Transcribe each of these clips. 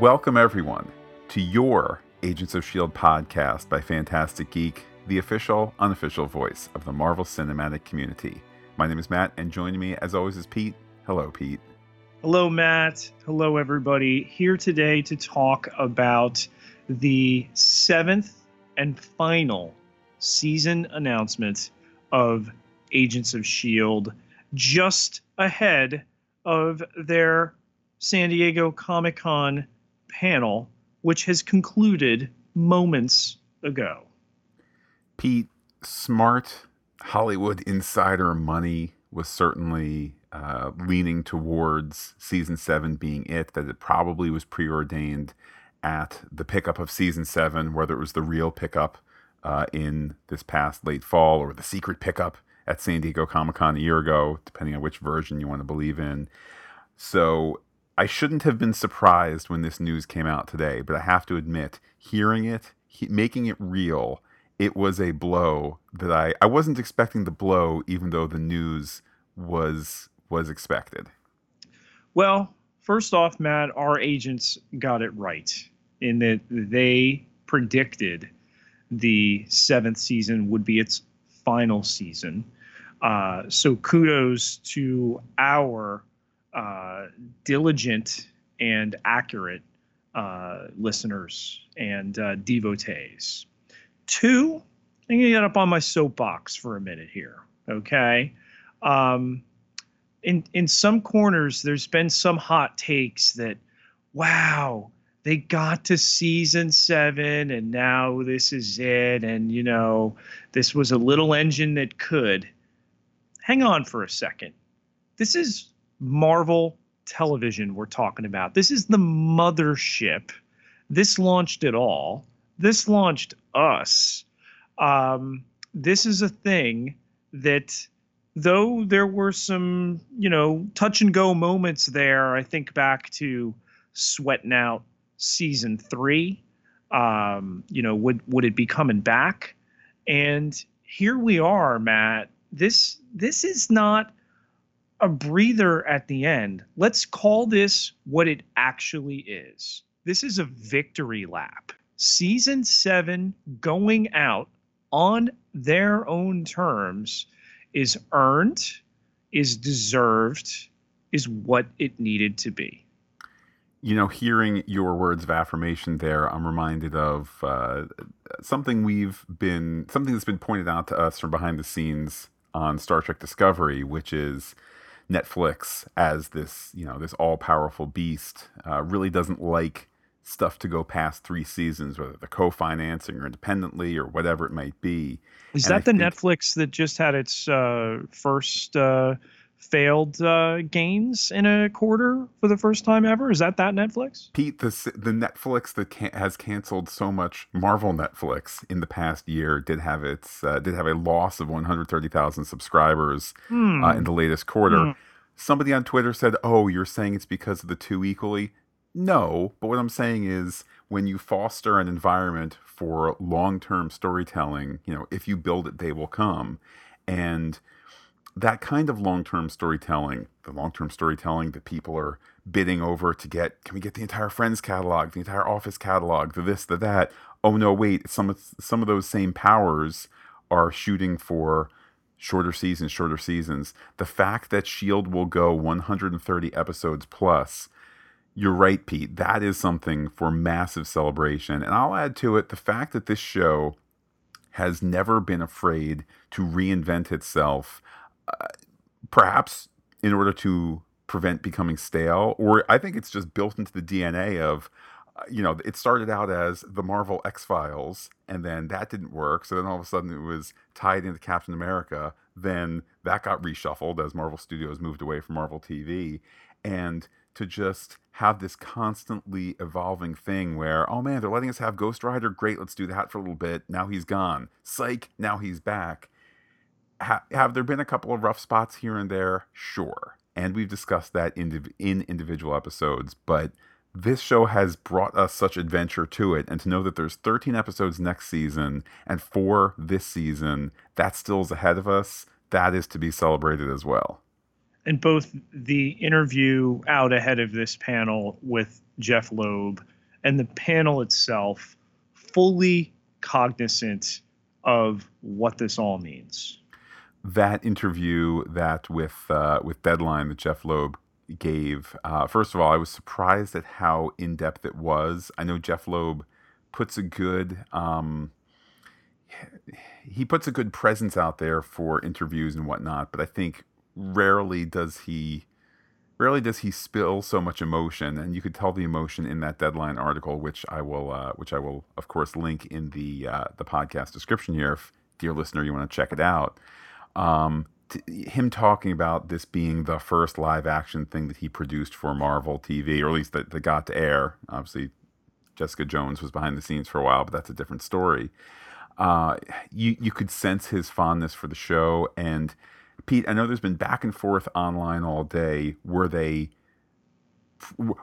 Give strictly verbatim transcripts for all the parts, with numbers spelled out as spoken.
Welcome, everyone, to your Agents of S H I E L D podcast by Fantastic Geek, the official, unofficial voice of the Marvel Cinematic community. My name is Matt, and joining me, as always, is Pete. Hello, Pete. Hello, Matt. Hello, everybody. Here today to talk about the seventh and final season announcement of Agents of S H I E L D, just ahead of their San Diego Comic-Con panel, which has concluded moments ago. Pete, smart Hollywood insider money was certainly uh, leaning towards season seven being it, that it probably was preordained at the pickup of season seven, whether it was the real pickup uh, in this past late fall or the secret pickup at San Diego Comic-Con a year ago, depending on which version you want to believe in. So I shouldn't have been surprised when this news came out today, but I have to admit, hearing it, he, making it real, it was a blow that I, I wasn't expecting the blow, even though the news was was expected. Well, first off, Matt, our agents got it right in that they predicted the seventh season would be its final season. Uh, so kudos to our uh, diligent and accurate uh, listeners and uh, devotees. Two, I'm gonna get up on my soapbox for a minute here, okay? Um, in in some corners, there's been some hot takes that, wow, they got to season seven and now this is it, and you know, this was a little engine that could. Hang on for a second. This is Marvel television we're talking about. This is the mothership. This launched it all. This launched us. Um, this is a thing that, though there were some, you know, touch and go moments there, I think back to sweating out season three, um, you know, would, would it be coming back? And here we are, Matt. This, this is not a breather at the end. Let's call this what it actually is. This is a victory lap. Season seven going out on their own terms is earned, is deserved, is what it needed to be. You know, hearing your words of affirmation there, I'm reminded of uh, something we've been, something that's been pointed out to us from behind the scenes on Star Trek Discovery, which is Netflix as this, you know, this all-powerful beast uh, really doesn't like stuff to go past three seasons, whether they're co-financing or independently or whatever it might be. Is and that I the Netflix that just had its uh, first uh, failed uh, gains in a quarter for the first time ever? Is that that Netflix? Pete, the, the Netflix that can, has canceled so much Marvel Netflix in the past year did have its uh, did have a loss of one hundred thirty thousand subscribers hmm. uh, in the latest quarter. Hmm. Somebody on Twitter said, "Oh, you're saying it's because of the two equally." No, but what I'm saying is when you foster an environment for long-term storytelling, you know, if you build it, they will come. And that kind of long-term storytelling, the long-term storytelling that people are bidding over to get, can we get the entire Friends catalog, the entire Office catalog, the this, the that. Oh, no, wait, some of, some of those same powers are shooting for shorter seasons, shorter seasons. The fact that S H I E L D will go one hundred thirty episodes plus, you're right, Pete. That is something for massive celebration. And I'll add to it the fact that this show has never been afraid to reinvent itself, uh, perhaps in order to prevent becoming stale. Or I think it's just built into the D N A of, uh, you know, it started out as the Marvel X-Files, and then that didn't work. So then all of a sudden it was tied into Captain America. Then that got reshuffled as Marvel Studios moved away from Marvel T V. And to just have this constantly evolving thing where, oh man, they're letting us have Ghost Rider. Great, let's do that for a little bit. Now he's gone. Psych, now he's back. Ha- have there been a couple of rough spots here and there? Sure. And we've discussed that in, in individual episodes, but this show has brought us such adventure to it. And to know that there's thirteen episodes next season and four this season, that still is ahead of us. That is to be celebrated as well. in both the interview out ahead of this panel with Jeff Loeb and the panel itself, fully cognizant of what this all means. That interview that with uh, with Deadline that Jeff Loeb gave, uh, first of all, I was surprised at how in-depth it was. I know Jeff Loeb puts a good um, he puts a good presence out there for interviews and whatnot, but I think rarely does he rarely does he spill so much emotion, and you could tell the emotion in that Deadline article, which I will uh, which I will of course link in the uh, the podcast description here, if, dear listener, you want to check it out. Um, t- him talking about this being the first live action thing that he produced for Marvel T V, or at least that, that got to air. Obviously, Jessica Jones was behind the scenes for a while, but that's a different story. Uh, you, you could sense his fondness for the show. And Pete, I know there's been back and forth online all day. Were they,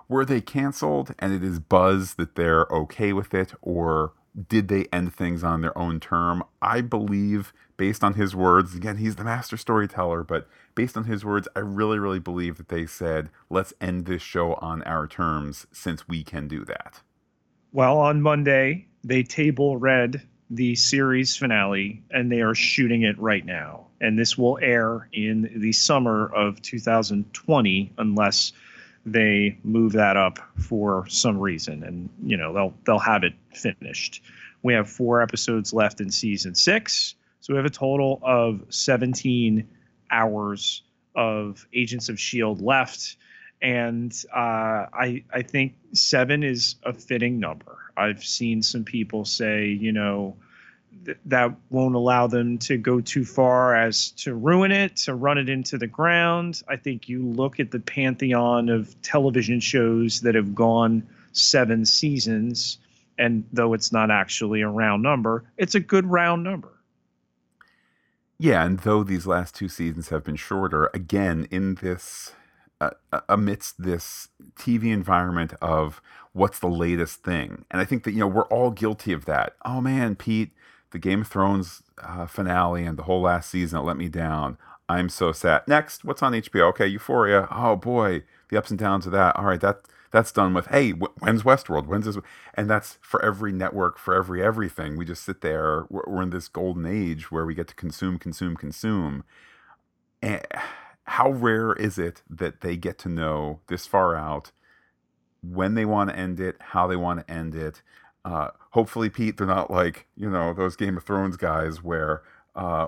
were they canceled and it is buzz that they're okay with it, or did they end things on their own term? I believe, based on his words, again, he's the master storyteller, but based on his words, I really, really believe that they said, let's end this show on our terms since we can do that. Well, on Monday, they table read the series finale, and they are shooting it right now. And this will air in the summer of two thousand twenty, unless they move that up for some reason, and you know they'll they'll have it finished. We have four episodes left in season six, so we have a total of seventeen hours of Agents of S H I E L D left, and uh, I I think seven is a fitting number. I've seen some people say, you know, th- that won't allow them to go too far as to ruin it, to run it into the ground. I think you look at the pantheon of television shows that have gone seven seasons, and though it's not actually a round number, it's a good round number. Yeah, and though these last two seasons have been shorter, again, in this, uh, amidst this T V environment of what's the latest thing. And I think that, you know, we're all guilty of that. Oh man, Pete, the Game of Thrones uh, finale and the whole last season, it let me down. I'm so sad. Next, what's on H B O? Okay, Euphoria. Oh boy, the ups and downs of that. All right, that that's done with. Hey, when's Westworld? When's this? And that's for every network, for every everything. We just sit there. We're, we're in this golden age where we get to consume, consume, consume. And how rare is it that they get to know this far out when they want to end it, how they want to end it? Uh, hopefully, Pete, they're not like, you know, those Game of Thrones guys where uh,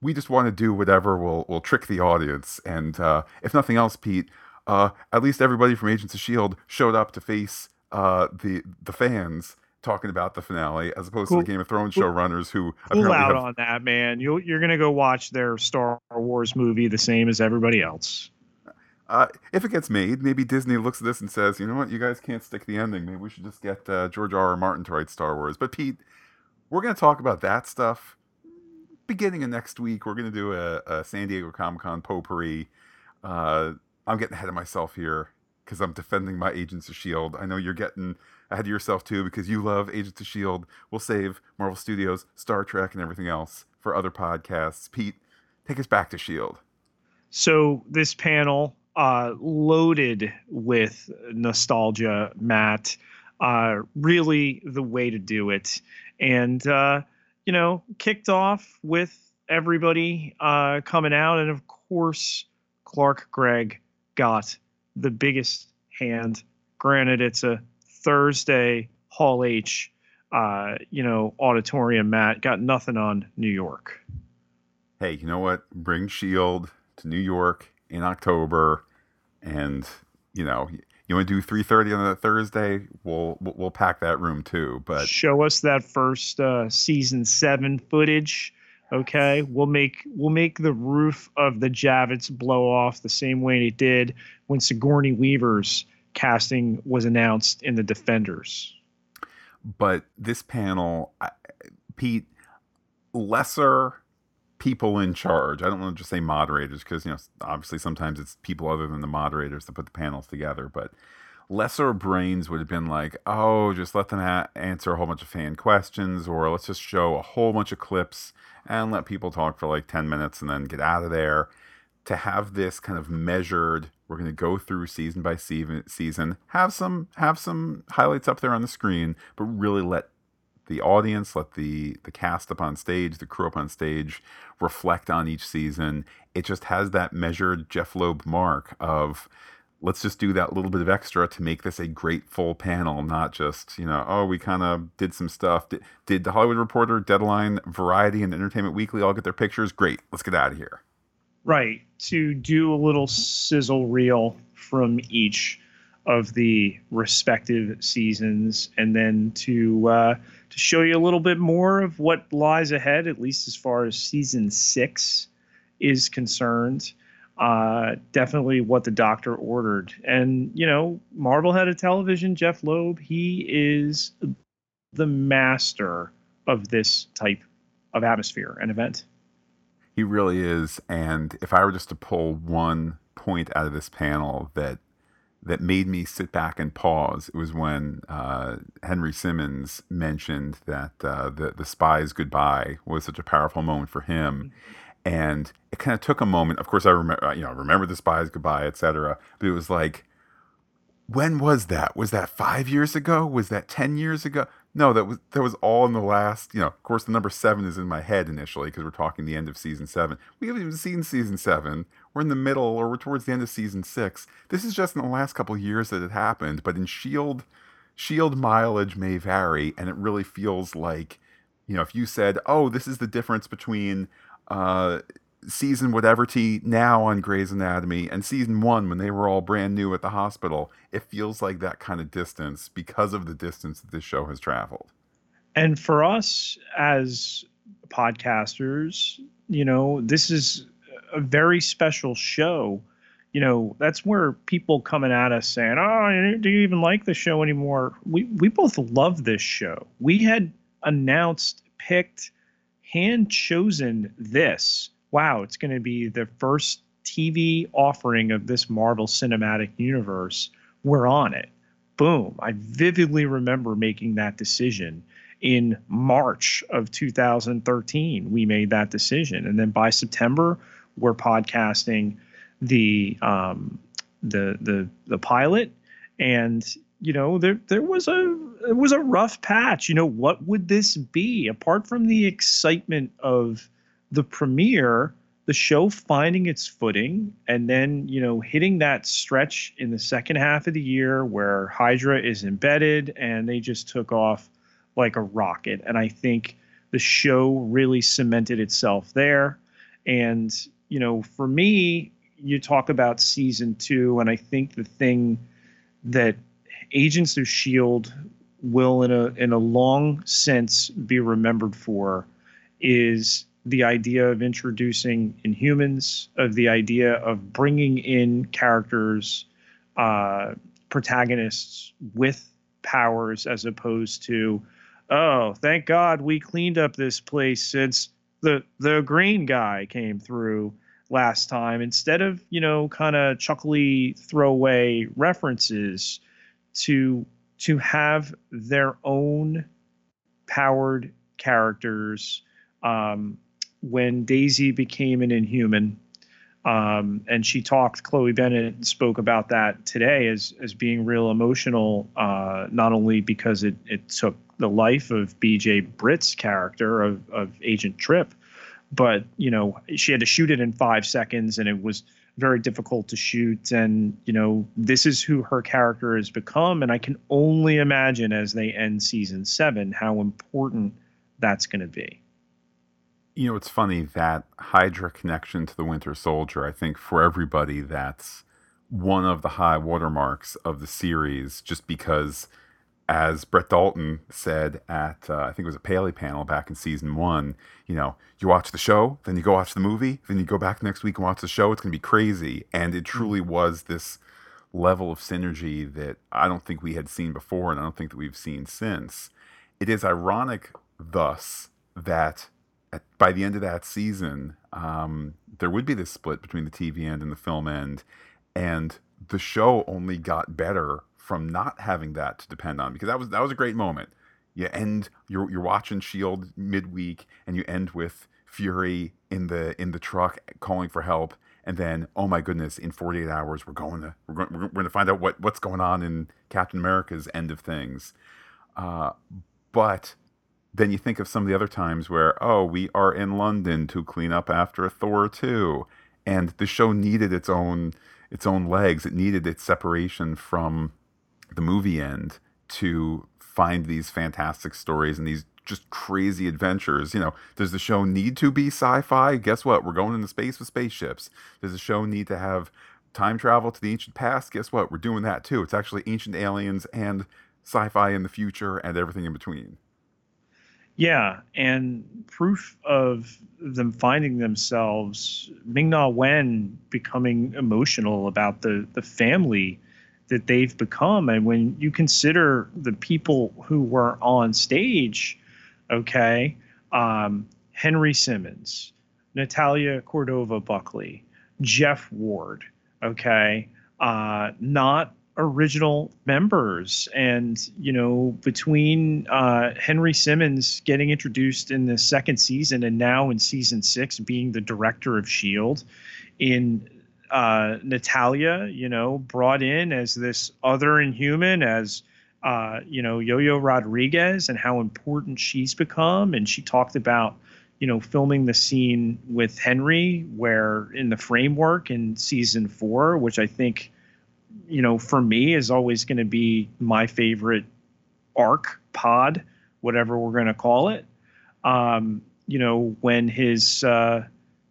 we just want to do whatever will will trick the audience. And uh, if nothing else, Pete, uh, at least everybody from Agents of S H I E L D showed up to face uh, the the fans talking about the finale, as opposed cool. to the Game of Thrones cool. showrunners who apparently cool out have... on that, man. You'll, you're going to go watch their Star Wars movie the same as everybody else. Uh, if it gets made, maybe Disney looks at this and says, you know what, you guys can't stick the ending. Maybe we should just get uh, George R. R. Martin to write Star Wars. But Pete, we're going to talk about that stuff beginning of next week. We're going to do a, a San Diego Comic-Con potpourri. Uh, I'm getting ahead of myself here because I'm defending my Agents of S H I E L D. I know you're getting ahead of yourself too because you love Agents of S H I E L D. We'll save Marvel Studios, Star Trek, and everything else for other podcasts. Pete, take us back to S H I E L D. So this panel... Uh, loaded with nostalgia, Matt. Uh, really the way to do it. And, uh, you know, kicked off with everybody uh, coming out. And, of course, Clark Gregg got the biggest hand. Granted, it's a Thursday Hall H, uh, you know, auditorium, Matt. Got nothing on New York. Hey, you know what? Bring S H I E L D to New York in October, and you know, you want to do three thirty on a Thursday, we'll we'll pack that room too. But show us that first uh, season seven footage, okay? We'll make we'll make the roof of the Javits blow off the same way it did when Sigourney Weaver's casting was announced in The Defenders. But this panel, I, Pete, lesser people in charge. I don't want to just say moderators because, you know, obviously sometimes it's people other than the moderators that put the panels together, but lesser brains would have been like, oh, just let them ha- answer a whole bunch of fan questions, or let's just show a whole bunch of clips and let people talk for like ten minutes and then get out of there. to have this kind of measured, we're going to go through season by season, have some have some highlights up there on the screen, but really let the audience, let the the cast up on stage, the crew up on stage, reflect on each season. It just has that measured Jeff Loeb mark of, let's just do that little bit of extra to make this a great full panel, not just, you know, oh, we kind of did some stuff. Did, did The Hollywood Reporter, Deadline, Variety, and Entertainment Weekly all get their pictures? Great, let's get out of here. Right, to do a little sizzle reel from each of the respective seasons, and then to uh, to show you a little bit more of what lies ahead, at least as far as season six is concerned. Uh, definitely what the doctor ordered. And, you know, Marvel Head of Television, Jeff Loeb, he is the master of this type of atmosphere and event. He really is. And if I were just to pull one point out of this panel that that made me sit back and pause, it was when uh, Henry Simmons mentioned that uh, the, the spy's goodbye was such a powerful moment for him. Mm-hmm. And it kind of took a moment. Of course, I remember, you know, remember the spies goodbye, et cetera. But it was like, when was that? Was that five years ago? Was that ten years ago? No, that was that was all in the last, you know, of course, the number seven is in my head initially because we're talking the end of season seven. We haven't even seen season seven. We're in the middle, or we're towards the end of season six. This is just in the last couple of years that it happened. But in S H I E L D, S H I E L D mileage may vary. And it really feels like, you know, if you said, oh, this is the difference between uh season whatever T now on Grey's Anatomy and season one when they were all brand new at the hospital, it feels like that kind of distance because of the distance that this show has traveled. And for us as podcasters, you know, this is a very special show. You know, that's where people coming at us saying, oh, do you even like the show anymore? We we both love this show. We had announced, picked, hand-chosen this. Wow, it's going to be the first T V offering of this Marvel Cinematic Universe. We're on it. Boom. I vividly remember making that decision. In March of two thousand thirteen, we made that decision. And then by September, we're podcasting the um, the the the pilot. And, you know, there there was a it was a rough patch. You know, what would this be? Apart from the excitement of the premiere, the show finding its footing, and then, you know, hitting that stretch in the second half of the year where Hydra is embedded and they just took off like a rocket. And I think the show really cemented itself there. And, you know, for me, you talk about season two, and I think the thing that Agents of S H I E L D will in a in a long sense be remembered for is the idea of introducing Inhumans, of the idea of bringing in characters, uh, protagonists with powers, as opposed to, oh, thank God we cleaned up this place since the the green guy came through last time. Instead of, you know, kind of chuckly throwaway references, to to have their own powered characters. Um, when Daisy became an Inhuman, um, and she talked, Chloe Bennett spoke about that today as, as being real emotional, uh, not only because it, it took the life of B J Britt's character of, of Agent Tripp, but, you know, she had to shoot it in five seconds and it was very difficult to shoot. And, you know, this is who her character has become. And I can only imagine as they end season seven, how important that's going to be. You know, it's funny, that Hydra connection to the Winter Soldier, I think for everybody, that's one of the high watermarks of the series, just because, as Brett Dalton said at, uh, I think it was a Paley panel back in season one, you know, you watch the show, then you go watch the movie, then you go back next week and watch the show. It's going to be crazy. And it truly was this level of synergy that I don't think we had seen before, and I don't think that we've seen since. It is ironic, thus, that at, by the end of that season, um, there would be this split between the T V end and the film end, and the show only got better from not having that to depend on, because that was that was a great moment. You end you're you're watching S H I E L D midweek, and you end with Fury in the in the truck calling for help, And then, oh my goodness, in forty-eight hours, we're going to we're going, we're going to find out what, what's going on in Captain America's end of things. Uh, but then you think of some of the other times where, oh, we are in London to clean up after Thor two, and the show needed its own its own legs. It needed its separation from the movie end to find these fantastic stories and these just crazy adventures. You know, does the show need to be sci-fi? Guess what? We're going into space with spaceships. Does the show need to have time travel to the ancient past? Guess what? We're doing that too. It's actually ancient aliens and sci-fi in the future and everything in between. Yeah, and proof of them finding themselves, Ming-Na Wen becoming emotional about the, the family that they've become. And when you consider the people who were on stage, okay, um, Henry Simmons, Natalia Cordova-Buckley, Jeff Ward, okay, uh, not original members. And, you know, between uh, Henry Simmons getting introduced in the second season and now in season six being the director of S H I E L D, in uh, Natalia, you know, brought in as this other inhuman, as Uh, you know, Yo-Yo Rodriguez, and how important she's become. And she talked about, you know, filming the scene with Henry where in the framework in season four, which I think, you know, for me is always going to be my favorite arc, pod, whatever we're going to call it. Um, you know, when his uh,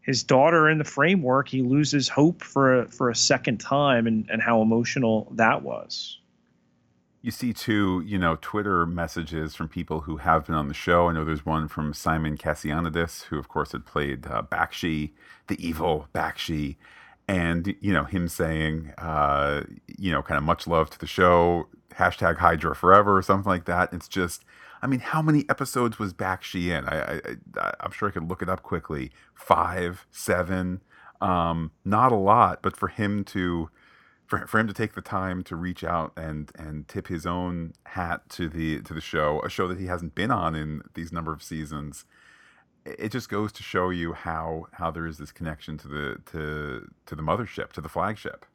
his daughter in the framework, he loses hope for a, for a second time, and, and how emotional that was. You see, too, you know, Twitter messages from people who have been on the show. I know there's one from Simon Cassianidis, who, of course, had played uh, Bakshi, the evil Bakshi. And, you know, him saying, uh, you know, kind of much love to the show, hashtag Hydra forever or something like that. It's just, I mean, how many episodes was Bakshi in? I, I, I, I'm sure I could look it up quickly. Five, seven, um, not a lot. But for him to... For, for him to take the time to reach out and and tip his own hat to the to the show, a show that he hasn't been on in these number of seasons, it just goes to show you how how there is this connection to the to to the mothership, to the flagship.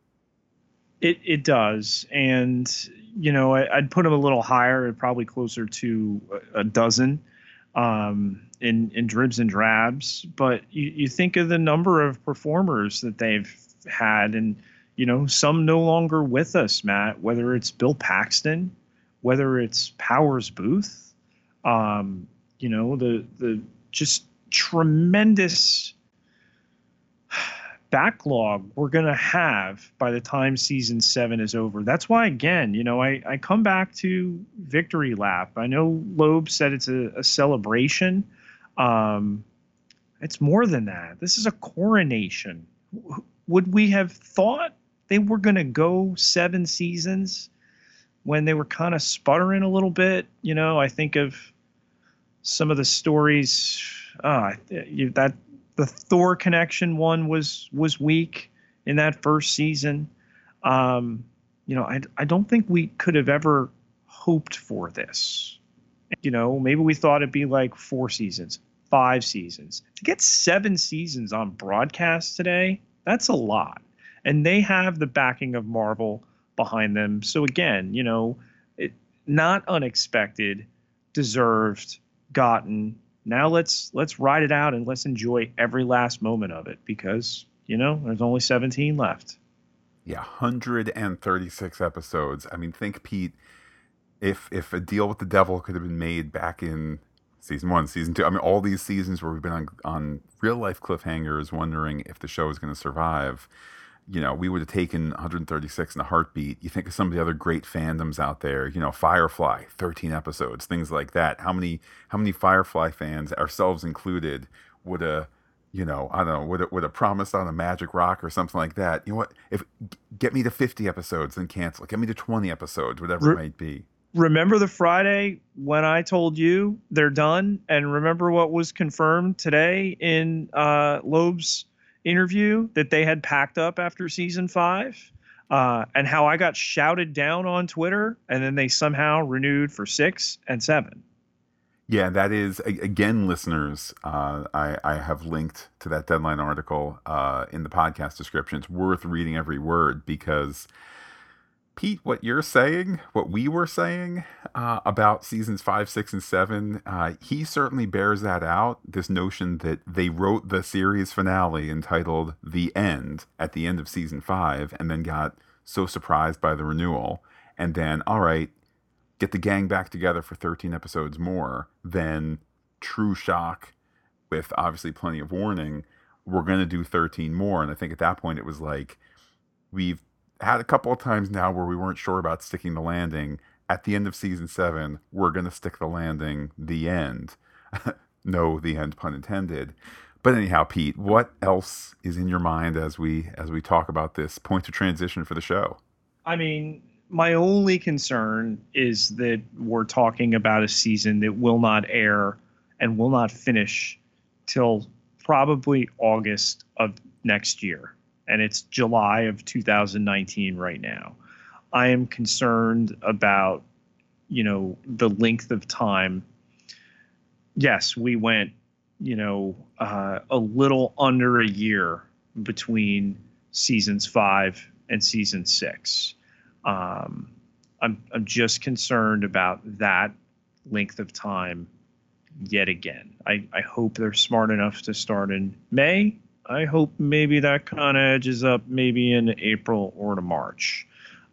It it does, and you know I, I'd put him a little higher, probably closer to a dozen, um, in in dribs and drabs. But you, you think of the number of performers that they've had, and you know, some no longer with us, Matt, whether it's Bill Paxton, whether it's Powers Booth, um, you know, the the just tremendous backlog we're going to have by the time season seven is over. That's why, again, you know, I, I come back to Victory Lap. I know Loeb said it's a, a celebration. Um, it's more than that. This is a coronation. Would we have thought they were going to go seven seasons when they were kind of sputtering a little bit? You know, I think of some of the stories, uh, that the Thor connection one was, was weak in that first season. Um, you know, I, I don't think we could have ever hoped for this. You know, maybe we thought it'd be like four seasons, five seasons. To get seven seasons on broadcast today, that's a lot. And they have the backing of Marvel behind them. So again, you know, it, not unexpected, deserved, gotten. Now let's let's ride it out and let's enjoy every last moment of it, because, you know, there's only seventeen left. Yeah, one hundred thirty-six episodes. I mean, think, Pete, if if a deal with the devil could have been made back in season one, season two. I mean, all these seasons where we've been on, on real-life cliffhangers wondering if the show is going to survive, you know, we would have taken one hundred thirty-six in a heartbeat. You think of some of the other great fandoms out there, you know, Firefly, thirteen episodes, things like that. How many how many Firefly fans, ourselves included, would have, you know, I don't know, would have, would have promised on a magic rock or something like that? You know what? If get me to fifty episodes, then cancel. Get me to twenty episodes, whatever it might be. Remember the Friday when I told you they're done? And remember what was confirmed today in uh, Loeb's interview, that they had packed up after season five, uh, and how I got shouted down on Twitter, and then they somehow renewed for six and seven. Yeah, that is, again, listeners, uh, I, I have linked to that Deadline article uh, in the podcast description. It's worth reading every word because, Pete, what you're saying, what we were saying uh, about seasons five, six, and seven, uh, he certainly bears that out, this notion that they wrote the series finale entitled The End at the end of season five and then got so surprised by the renewal. And then, all right, get the gang back together for thirteen episodes more, then true shock with obviously plenty of warning, we're going to do thirteen more. And I think at that point it was like, we've had a couple of times now where we weren't sure about sticking the landing. At the end of season seven, we're going to stick the landing, the end. No, the end, pun intended. But anyhow, Pete, what else is in your mind as we as we talk about this point of transition for the show? I mean, my only concern is that we're talking about a season that will not air and will not finish till probably August of next year. And it's July of two thousand nineteen right now. I am concerned about, you know, the length of time. Yes, we went, you know, uh, a little under a year between seasons five and season six. Um, I'm, I'm just concerned about that length of time yet again. I, I hope they're smart enough to start in May. I hope maybe that kind of edges up maybe in April or to March.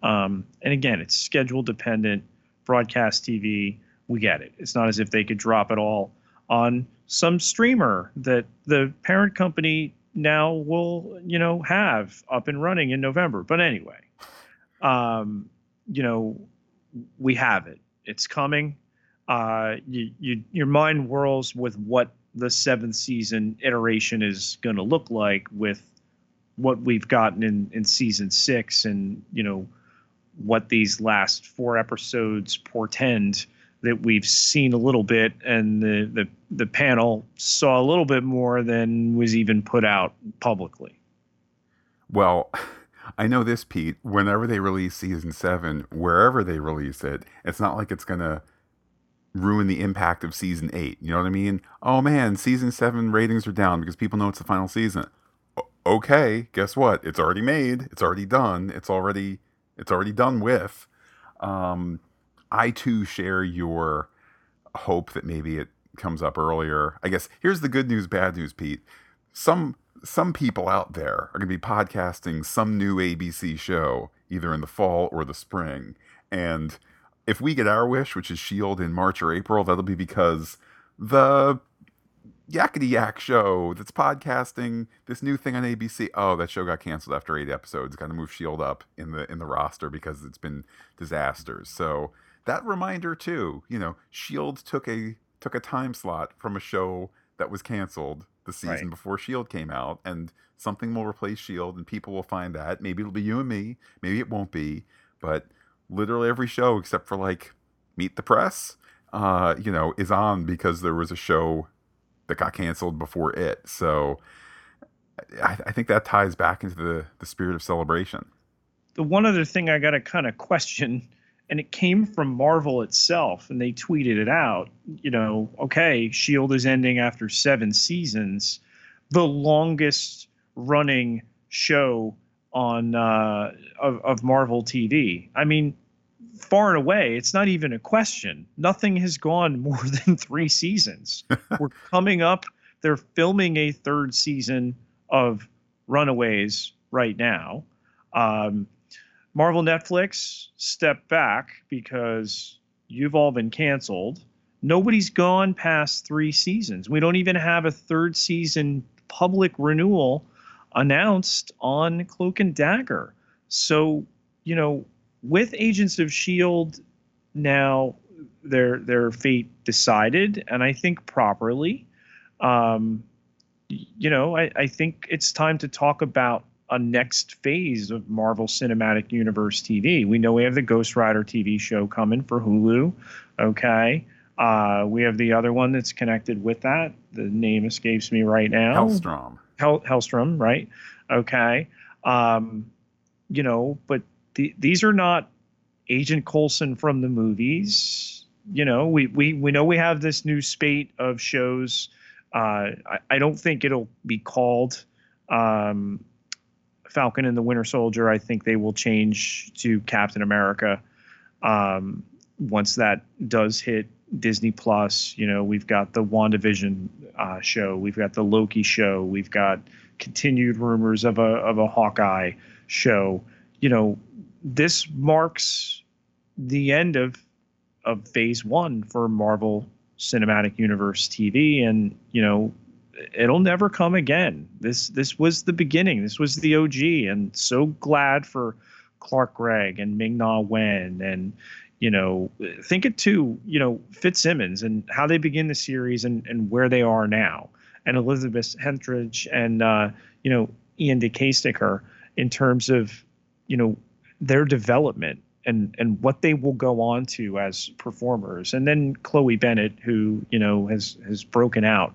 Um, and again, it's schedule dependent, broadcast T V. We get it. It's not as if they could drop it all on some streamer that the parent company now will, you know, have up and running in November. But anyway, Um, you know, we have it. It's coming. Uh, you, you, your mind whirls with what the seventh season iteration is going to look like with what we've gotten in, in season six and, you know, what these last four episodes portend that we've seen a little bit. And the, the, the panel saw a little bit more than was even put out publicly. Well, I know this, Pete, whenever they release season seven, wherever they release it, it's not like it's going to ruin the impact of season eight. You know what I mean? Oh man, season seven ratings are down because people know it's the final season. O- okay. Guess what? It's already made. It's already done. It's already, it's already done with. Um, I too share your hope that maybe it comes up earlier. I guess here's the good news, bad news, Pete. Some, Some people out there are going to be podcasting some new A B C show either in the fall or the spring. And if we get our wish, which is S H I E L D in March or April, that'll be because the Yakety Yak show that's podcasting this new thing on A B C. Oh, that show got canceled after eight episodes. Got to move S H I E L D up in the in the roster because it's been disasters. So that reminder too, you know, S H I E L D took a took a time slot from a show that was canceled the season right before S H I E L D came out, and something will replace S H I E L D and people will find that. Maybe it'll be you and me. Maybe it won't be, but literally every show except for like Meet the Press, uh, you know, is on because there was a show that got canceled before it. So I, I think that ties back into the, the spirit of celebration. The one other thing I got to kind of question, and it came from Marvel itself, and they tweeted it out, you know, okay, S H I E L D is ending after seven seasons, the longest running show on uh, of, of Marvel T V. I mean, far and away, it's not even a question. Nothing has gone more than three seasons. We're coming up. They're filming a third season of Runaways right now. Um Marvel Netflix, step back because you've all been canceled. Nobody's gone past three seasons. We don't even have a third season public renewal announced on Cloak and Dagger. So, you know, with Agents of S H I E L D now, their their fate decided, and I think properly. Um, you know, I, I think it's time to talk about a next phase of Marvel Cinematic Universe T V. We know we have the Ghost Rider T V show coming for Hulu. Okay. Uh, we have the other one that's connected with that. The name escapes me right now. Hellstrom. Hell, Hellstrom, right? Okay. Um, you know, but the, these are not Agent Coulson from the movies. you know, we we we know we have this new spate of shows. Uh, I, I don't think it'll be called um, Falcon and the Winter Soldier. I think they will change to Captain America um, once that does hit Disney Plus. You know, we've got the WandaVision uh, show. We've got the Loki show. We've got continued rumors of a of a Hawkeye show. You know, this marks the end of of phase one for Marvel Cinematic Universe T V, and you know, it'll never come again. This this was the beginning. This was the O G, and so glad for Clark Gregg and Ming-Na Wen, and you know, think it too, you know, Fitzsimmons and how they begin the series and and where they are now, and Elizabeth Hentridge and uh, you know, Ian DeCasticker in terms of, you know, their development and and what they will go on to as performers. And then Chloe Bennett, who, you know, has has broken out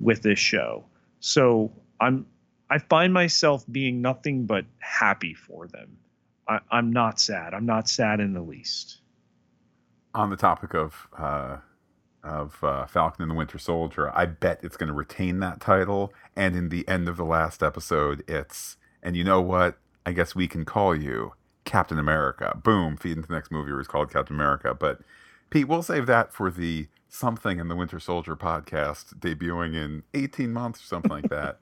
with this show. So I'm I find myself being nothing but happy for them. I, I'm not sad. I'm not sad in the least. On the topic of uh, of uh, Falcon and the Winter Soldier, I bet it's going to retain that title. And in the end of the last episode, it's, and you know what? I guess we can call you Captain America. Boom, feed into the next movie where it's called Captain America. But Pete, we'll save that for the Something in the Winter Soldier podcast debuting in eighteen months or something like that.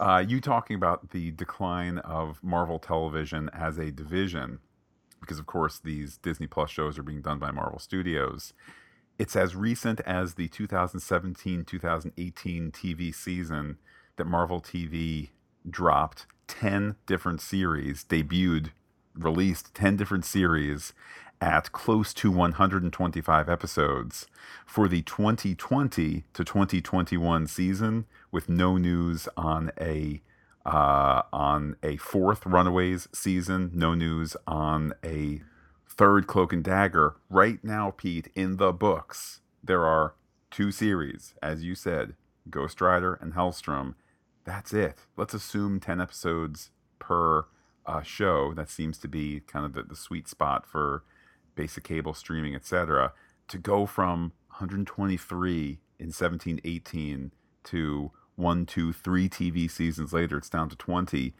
Uh, you talking about the decline of Marvel television as a division, because of course these Disney Plus shows are being done by Marvel Studios. It's as recent as the two thousand seventeen two thousand eighteen T V season that Marvel T V dropped ten different series, debuted, released ten different series at close to one hundred twenty-five episodes for the twenty twenty to twenty twenty-one season, with no news on a uh, on a fourth Runaways season, no news on a third Cloak and Dagger. Right now, Pete, in the books, there are two series, as you said, Ghost Rider and Hellstrom. That's it. Let's assume ten episodes per Uh, show. That seems to be kind of the, the sweet spot for basic cable streaming, et cetera. To go from one hundred twenty-three in seventeen eighteen to one, two, three T V seasons later, it's down to twenty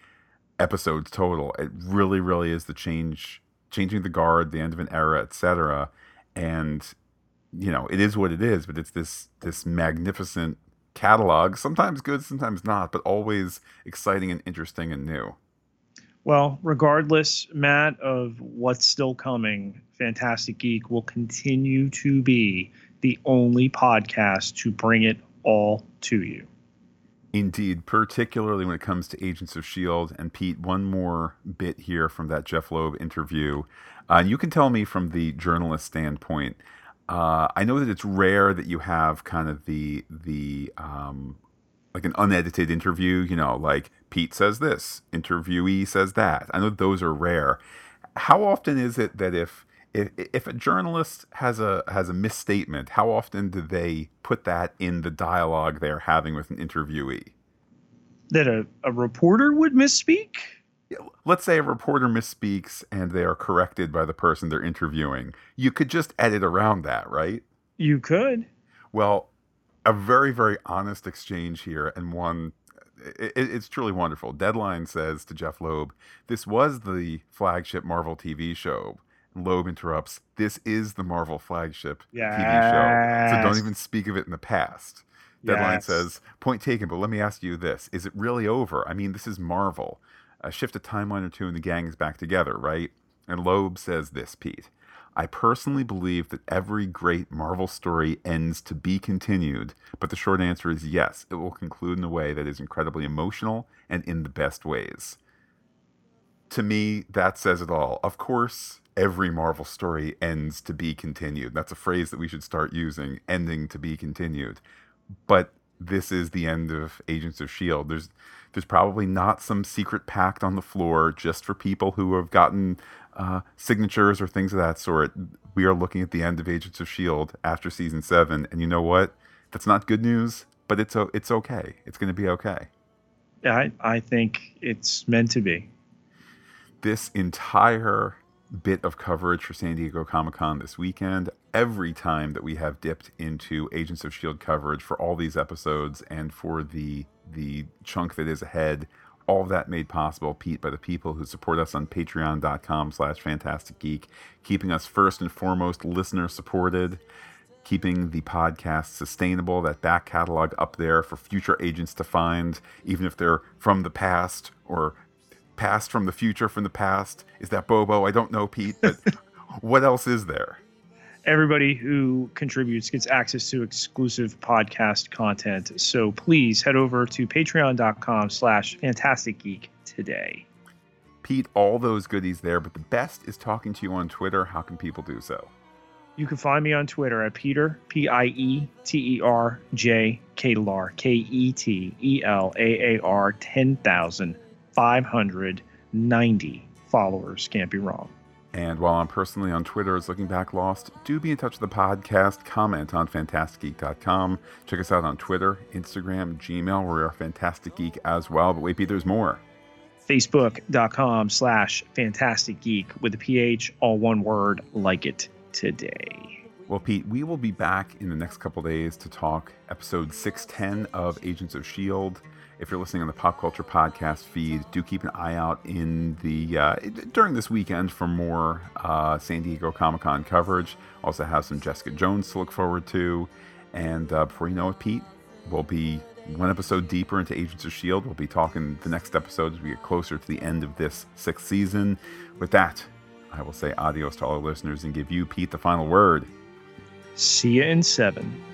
episodes total. It really, really is the change, changing the guard, the end of an era, et cetera. And you know, it is what it is, but it's this this magnificent catalog. Sometimes good, sometimes not, but always exciting and interesting and new. Well, regardless, Matt, of what's still coming, Fantastic Geek will continue to be the only podcast to bring it all to you. Indeed, particularly when it comes to Agents of S H I E L D. And Pete, one more bit here from that Jeff Loeb interview. Uh, and you can tell me from the journalist standpoint, uh, I know that it's rare that you have kind of the the um, like an unedited interview, you know, like Pete says this, interviewee says that. I know those are rare. How often is it that if if if a journalist has a has a misstatement, how often do they put that in the dialogue they're having with an interviewee? That a, a reporter would misspeak? Let's say a reporter misspeaks and they are corrected by the person they're interviewing. You could just edit around that, right? You could. Well, a very, very honest exchange here, and one, it, it's truly wonderful. Deadline says to Jeff Loeb, "This was the flagship Marvel T V show." And Loeb interrupts, "This is the Marvel flagship yes. T V show, so don't even speak of it in the past." Yes. Deadline says, "Point taken, but let me ask you this. Is it really over? I mean, this is Marvel. A shift a timeline or two and the gang is back together, right?" And Loeb says this, Pete. "I personally believe that every great Marvel story ends to be continued, but the short answer is yes, it will conclude in a way that is incredibly emotional and in the best ways." To me, that says it all. Of course, every Marvel story ends to be continued. That's a phrase that we should start using, ending to be continued. But this is the end of Agents of S H I E L D. There's there's probably not some secret pact on the floor just for people who have gotten uh, signatures or things of that sort. We are looking at the end of Agents of S H I E L D after season seven. And you know what? That's not good news, but it's it's okay. It's going to be okay. I, I think it's meant to be. This entire bit of coverage for San Diego Comic-Con this weekend. Every time that we have dipped into Agents of S H I E L D coverage for all these episodes and for the the chunk that is ahead, all of that made possible, Pete, by the people who support us on patreon.com slash Fantastic Geek, keeping us first and foremost listener supported, keeping the podcast sustainable, that back catalog up there for future agents to find, even if they're from the past or past from the future from the past. Is that Bobo? I don't know, Pete, but what else is there? Everybody who contributes gets access to exclusive podcast content. So please head over to patreon.com slash Fantastic Geek today. Pete, all those goodies there, but the best is talking to you on Twitter. How can people do so? You can find me on Twitter at Peter, P I E T E R J K-L-A-R, K E T E L A A R, ten thousand five hundred ninety followers. Can't be wrong. And while I'm personally on Twitter as Looking Back Lost, do be in touch with the podcast. Comment on fantastic geek dot com. Check us out on Twitter, Instagram, Gmail. We are Fantastic Geek as well. But wait, Pete, there's more. Facebook.com slash Fantastic Geek with a P H, all one word, like it today. Well, Pete, we will be back in the next couple days to talk episode six ten of Agents of S H I E L D. If you're listening on the Pop Culture Podcast feed, do keep an eye out in the uh, during this weekend for more uh, San Diego Comic-Con coverage. Also have some Jessica Jones to look forward to. And uh, before you know it, Pete, we'll be one episode deeper into Agents of S H I E L D. We'll be talking the next episode as we get closer to the end of this sixth season. With that, I will say adios to all our listeners and give you, Pete, the final word. See you in seven.